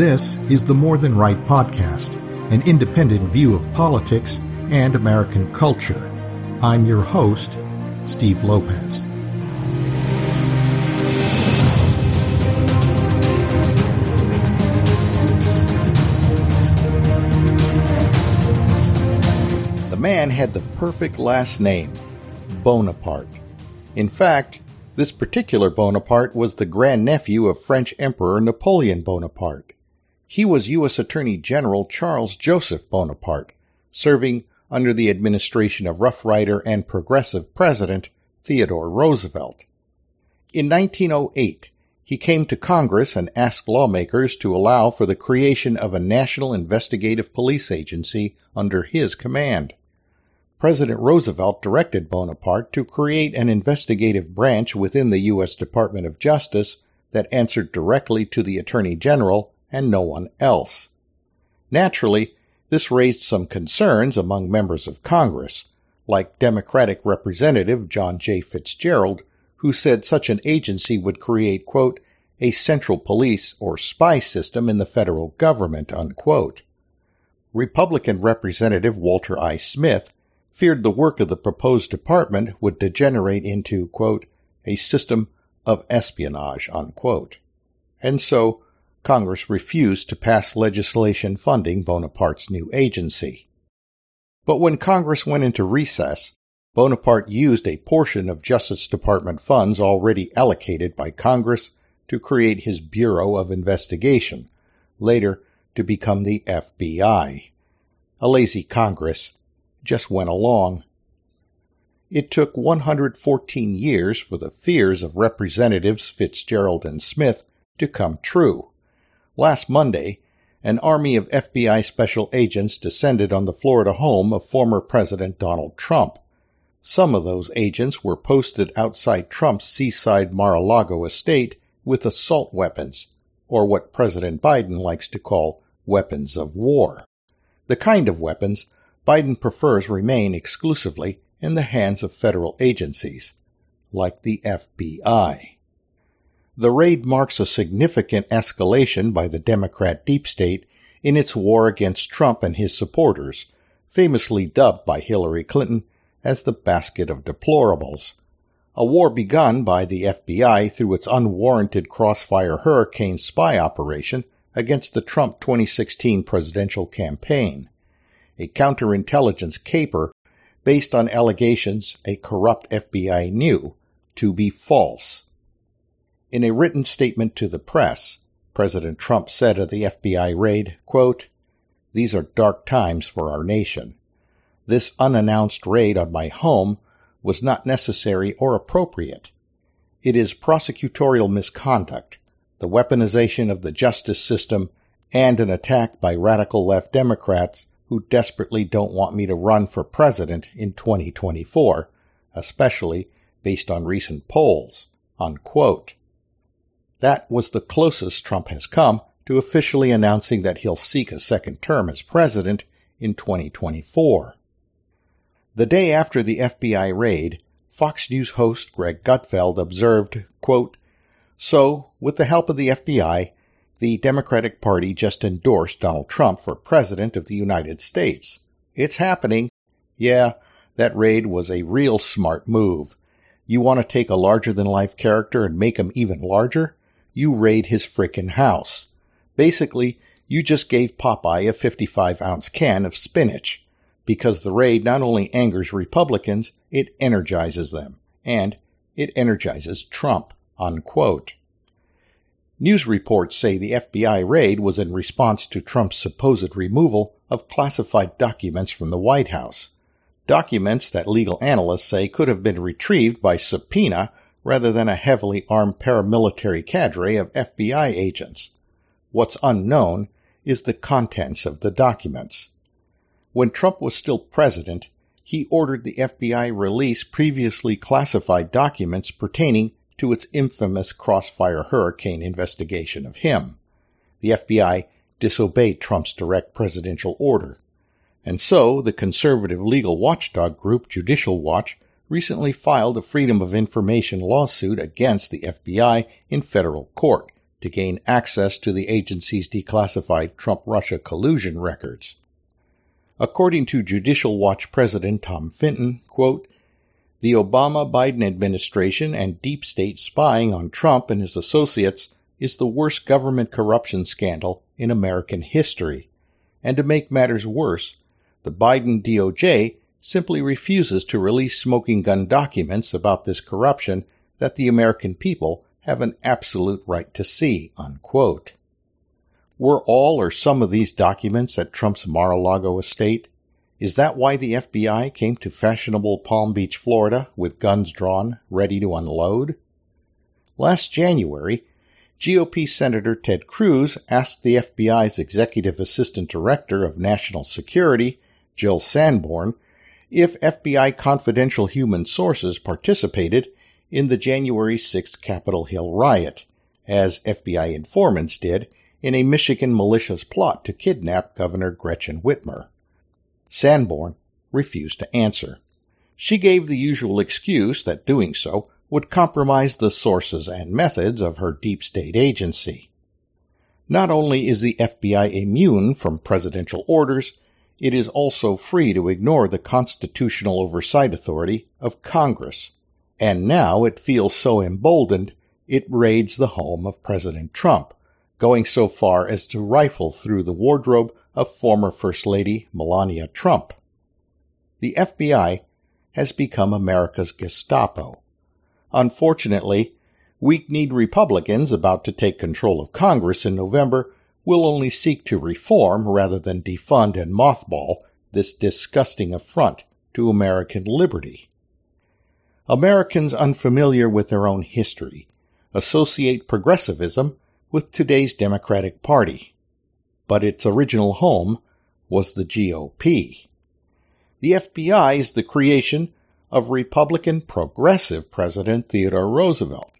This is the More Than Right Podcast, an independent view of politics and American culture. I'm your host, Steve Lopez. The man had the perfect last name, Bonaparte. In fact, this particular Bonaparte was the grandnephew of French Emperor Napoleon Bonaparte. He was U.S. Attorney General Charles Joseph Bonaparte, serving under the administration of Rough Rider and Progressive President Theodore Roosevelt. In 1908, he came to Congress and asked lawmakers to allow for the creation of a national investigative police agency under his command. President Roosevelt directed Bonaparte to create an investigative branch within the U.S. Department of Justice that answered directly to the Attorney General and no one else. Naturally, this raised some concerns among members of Congress, like Democratic Representative John J. Fitzgerald, who said such an agency would create, quote, a central police or spy system in the federal government, unquote. Republican Representative Walter I. Smith feared the work of the proposed department would degenerate into, quote, a system of espionage, unquote. And so, Congress refused to pass legislation funding Bonaparte's new agency. But when Congress went into recess, Bonaparte used a portion of Justice Department funds already allocated by Congress to create his Bureau of Investigation, later to become the FBI. A lazy Congress just went along. It took 114 years for the fears of Representatives Fitzgerald and Smith to come true. Last Monday, an army of FBI special agents descended on the Florida home of former President Donald Trump. Some of those agents were posted outside Trump's seaside Mar-a-Lago estate with assault weapons, or what President Biden likes to call weapons of war. The kind of weapons Biden prefers remain exclusively in the hands of federal agencies, like the FBI. The raid marks a significant escalation by the Democrat deep state in its war against Trump and his supporters, famously dubbed by Hillary Clinton as the basket of deplorables. A war begun by the FBI through its unwarranted Crossfire Hurricane spy operation against the Trump 2016 presidential campaign. A counterintelligence caper based on allegations a corrupt FBI knew to be false. In a written statement to the press, President Trump said of the FBI raid, quote, "These are dark times for our nation. This unannounced raid on my home was not necessary or appropriate. It is prosecutorial misconduct, the weaponization of the justice system, and an attack by radical left Democrats who desperately don't want me to run for president in 2024, especially based on recent polls," unquote. That was the closest Trump has come to officially announcing that he'll seek a second term as president in 2024. The day after the FBI raid, Fox News host Greg Gutfeld observed, quote, "So, with the help of the FBI, the Democratic Party just endorsed Donald Trump for President of the United States. It's happening. Yeah, that raid was a real smart move. You want to take a larger-than-life character and make him even larger? You raid his frickin' house. Basically, you just gave Popeye a 55-ounce can of spinach, because the raid not only angers Republicans, it energizes them, and it energizes Trump," unquote. News reports say the FBI raid was in response to Trump's supposed removal of classified documents from the White House, documents that legal analysts say could have been retrieved by subpoena rather than a heavily armed paramilitary cadre of FBI agents. What's unknown is the contents of the documents. When Trump was still president, he ordered the FBI release previously classified documents pertaining to its infamous Crossfire Hurricane investigation of him. The FBI disobeyed Trump's direct presidential order. And so, the conservative legal watchdog group Judicial Watch recently filed a Freedom of Information lawsuit against the FBI in federal court, to gain access to the agency's declassified Trump-Russia collusion records. According to Judicial Watch President Tom Fitton, quote, "The Obama-Biden administration and deep state spying on Trump and his associates is the worst government corruption scandal in American history. And to make matters worse, the Biden DOJ simply refuses to release smoking gun documents about this corruption that the American people have an absolute right to see," unquote. Were all or some of these documents at Trump's Mar-a-Lago estate? Is that why the FBI came to fashionable Palm Beach, Florida, with guns drawn, ready to unload? Last January, GOP Senator Ted Cruz asked the FBI's Executive Assistant Director of National Security, Jill Sanborn, if FBI confidential human sources participated in the January 6th Capitol Hill riot, as FBI informants did in a Michigan militia's plot to kidnap Governor Gretchen Whitmer. Sanborn refused to answer. She gave the usual excuse that doing so would compromise the sources and methods of her deep state agency. Not only is the FBI immune from presidential orders, it is also free to ignore the constitutional oversight authority of Congress, and now it feels so emboldened it raids the home of President Trump, going so far as to rifle through the wardrobe of former First Lady Melania Trump. The FBI has become America's Gestapo. Unfortunately, weak-kneed Republicans about to take control of Congress in November will only seek to reform rather than defund and mothball this disgusting affront to American liberty. Americans unfamiliar with their own history associate progressivism with today's Democratic Party, but its original home was the GOP. The FBI is the creation of Republican progressive President Theodore Roosevelt.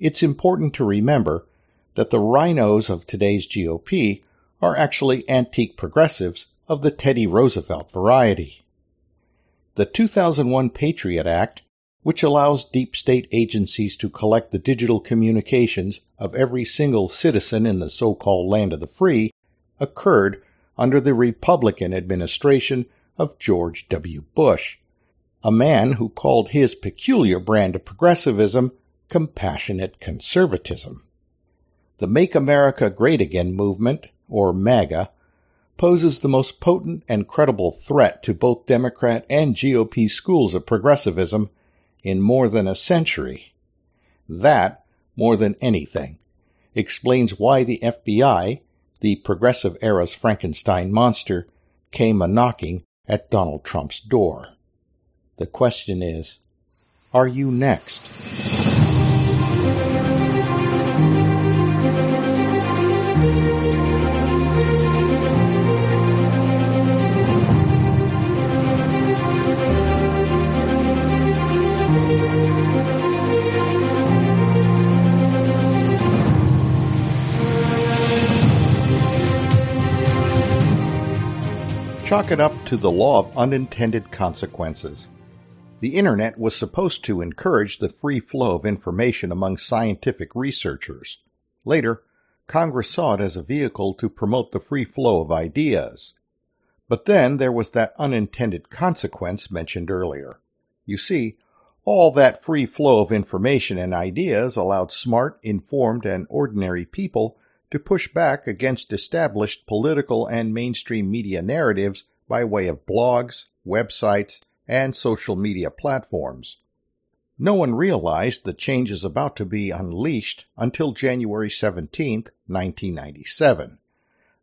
It's important to remember that the rhinos of today's GOP are actually antique progressives of the Teddy Roosevelt variety. The 2001 Patriot Act, which allows deep state agencies to collect the digital communications of every single citizen in the so-called land of the free, occurred under the Republican administration of George W. Bush, a man who called his peculiar brand of progressivism compassionate conservatism. The Make America Great Again movement, or MAGA, poses the most potent and credible threat to both Democrat and GOP schools of progressivism in more than a century. That, more than anything, explains why the FBI, the progressive era's Frankenstein monster, came a-knocking at Donald Trump's door. The question is, are you next? Chalk it up to the law of unintended consequences. The Internet was supposed to encourage the free flow of information among scientific researchers. Later, Congress saw it as a vehicle to promote the free flow of ideas. But then there was that unintended consequence mentioned earlier. You see, all that free flow of information and ideas allowed smart, informed, and ordinary people to push back against established political and mainstream media narratives by way of blogs, websites, and social media platforms. No one realized the changes about to be unleashed until January 17, 1997.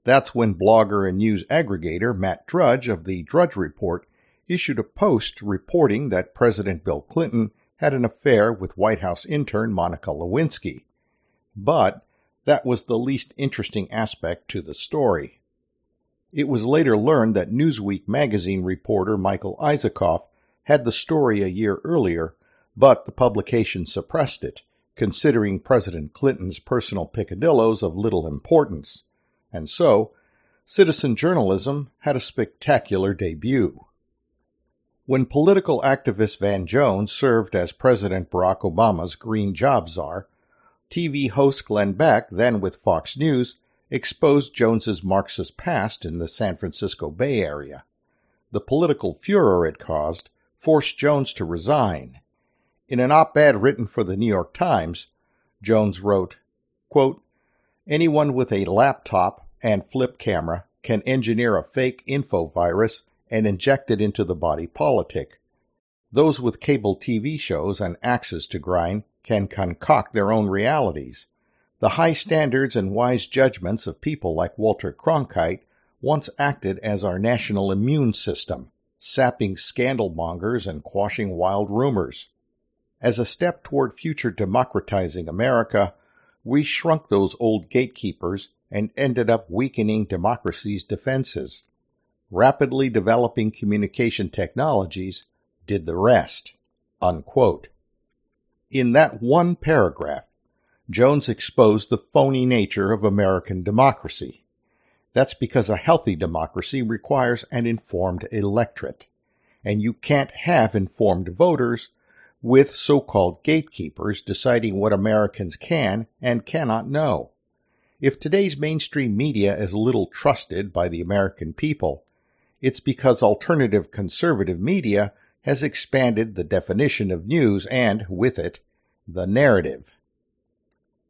That's when blogger and news aggregator Matt Drudge of the Drudge Report issued a post reporting that President Bill Clinton had an affair with White House intern Monica Lewinsky. But that was the least interesting aspect to the story. It was later learned that Newsweek magazine reporter Michael Isakoff had the story a year earlier, but the publication suppressed it, considering President Clinton's personal peccadillos of little importance. And so, citizen journalism had a spectacular debut. When political activist Van Jones served as President Barack Obama's green job czar, TV host Glenn Beck, then with Fox News, exposed Jones's Marxist past in the San Francisco Bay Area. The political furor it caused forced Jones to resign. In an op-ed written for the New York Times, Jones wrote, quote, "Anyone with a laptop and flip camera can engineer a fake info virus and inject it into the body politic. Those with cable TV shows and axes to grind can concoct their own realities. The high standards and wise judgments of people like Walter Cronkite once acted as our national immune system, sapping scandalmongers and quashing wild rumors. As a step toward future democratizing America, we shrunk those old gatekeepers and ended up weakening democracy's defenses. Rapidly developing communication technologies did the rest." Unquote. In that one paragraph, Jones exposed the phony nature of American democracy. That's because a healthy democracy requires an informed electorate, and you can't have informed voters with so-called gatekeepers deciding what Americans can and cannot know. If today's mainstream media is little trusted by the American people, it's because alternative conservative media has expanded the definition of news and, with it, the narrative.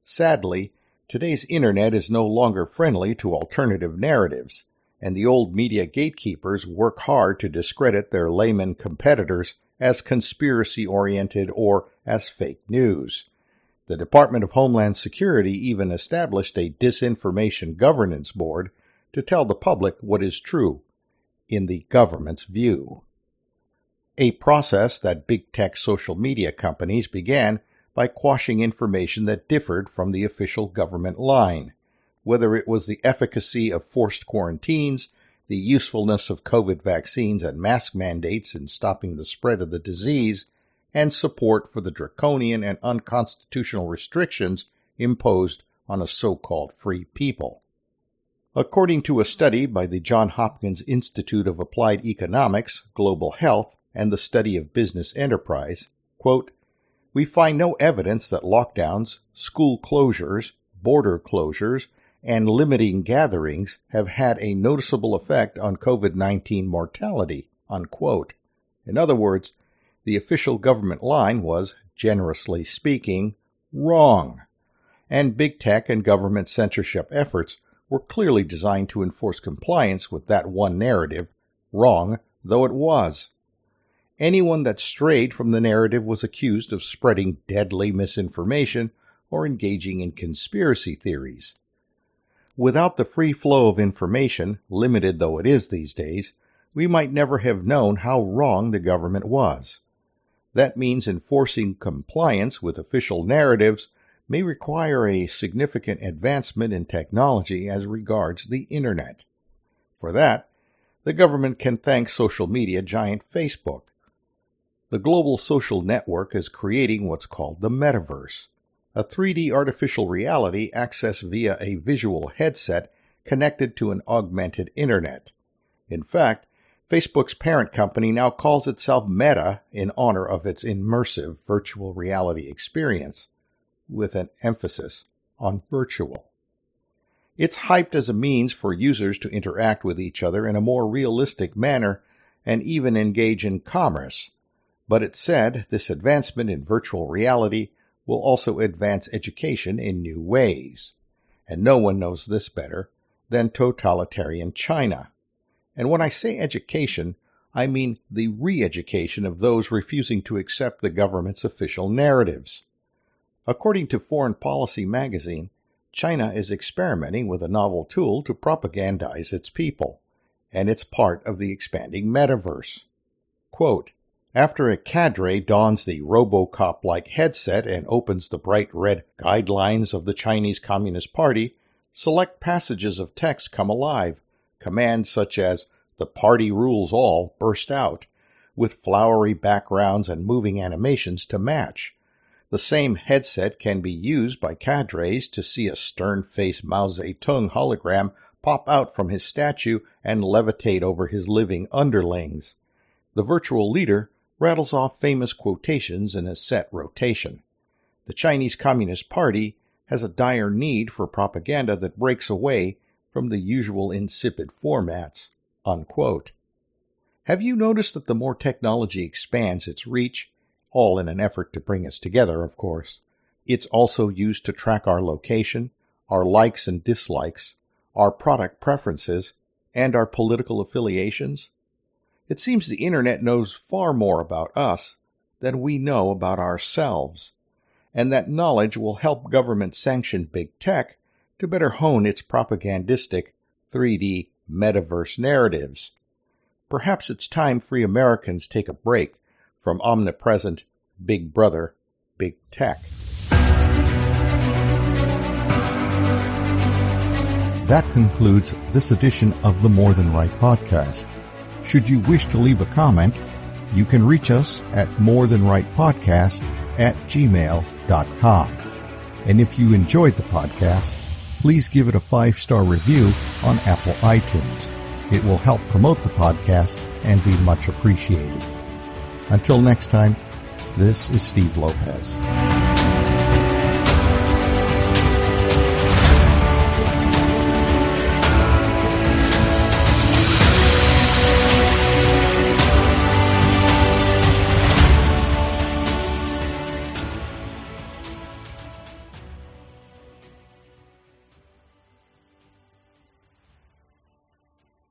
Sadly, today's internet is no longer friendly to alternative narratives, and the old media gatekeepers work hard to discredit their layman competitors as conspiracy-oriented or as fake news. The Department of Homeland Security even established a disinformation governance board to tell the public what is true, in the government's view. A process that big tech social media companies began by quashing information that differed from the official government line, whether it was the efficacy of forced quarantines, the usefulness of COVID vaccines and mask mandates in stopping the spread of the disease, and support for the draconian and unconstitutional restrictions imposed on a so-called free people. According to a study by the Johns Hopkins Institute of Applied Economics, Global Health, and the Study of Business Enterprise, quote, "We find no evidence that lockdowns, school closures, border closures, and limiting gatherings have had a noticeable effect on COVID-19 mortality," unquote. In other words, the official government line was, generously speaking, wrong, and big tech and government censorship efforts were clearly designed to enforce compliance with that one narrative, wrong though it was. Anyone that strayed from the narrative was accused of spreading deadly misinformation or engaging in conspiracy theories. Without the free flow of information, limited though it is these days, we might never have known how wrong the government was. That means enforcing compliance with official narratives may require a significant advancement in technology as regards the internet. For that, the government can thank social media giant Facebook. The global social network is creating what's called the Metaverse, a 3D artificial reality accessed via a visual headset connected to an augmented internet. In fact, Facebook's parent company now calls itself Meta in honor of its immersive virtual reality experience, with an emphasis on virtual. It's hyped as a means for users to interact with each other in a more realistic manner and even engage in commerce, but it's said this advancement in virtual reality will also advance education in new ways. And no one knows this better than totalitarian China. And when I say education, I mean the re-education of those refusing to accept the government's official narratives. According to Foreign Policy magazine, China is experimenting with a novel tool to propagandize its people, and it's part of the expanding metaverse. Quote, "After a cadre dons the RoboCop-like headset and opens the bright red guidelines of the Chinese Communist Party, select passages of text come alive. Commands such as 'the party rules all' burst out, with flowery backgrounds and moving animations to match. The same headset can be used by cadres to see a stern-faced Mao Zedong hologram pop out from his statue and levitate over his living underlings. The virtual leader rattles off famous quotations in a set rotation. The Chinese Communist Party has a dire need for propaganda that breaks away from the usual insipid formats, unquote. Have you noticed that the more technology expands its reach, all in an effort to bring us together, of course, it's also used to track our location, our likes and dislikes, our product preferences, and our political affiliations? It seems the internet knows far more about us than we know about ourselves, and that knowledge will help government sanction big tech to better hone its propagandistic 3D metaverse narratives. Perhaps it's time free Americans take a break from omnipresent Big Brother, Big Tech. That concludes this edition of the More Than Right podcast. Should you wish to leave a comment, you can reach us at morethanrightpodcast@gmail.com. And if you enjoyed the podcast, please give it a 5-star review on Apple iTunes. It will help promote the podcast and be much appreciated. Until next time, this is Steve Lopez.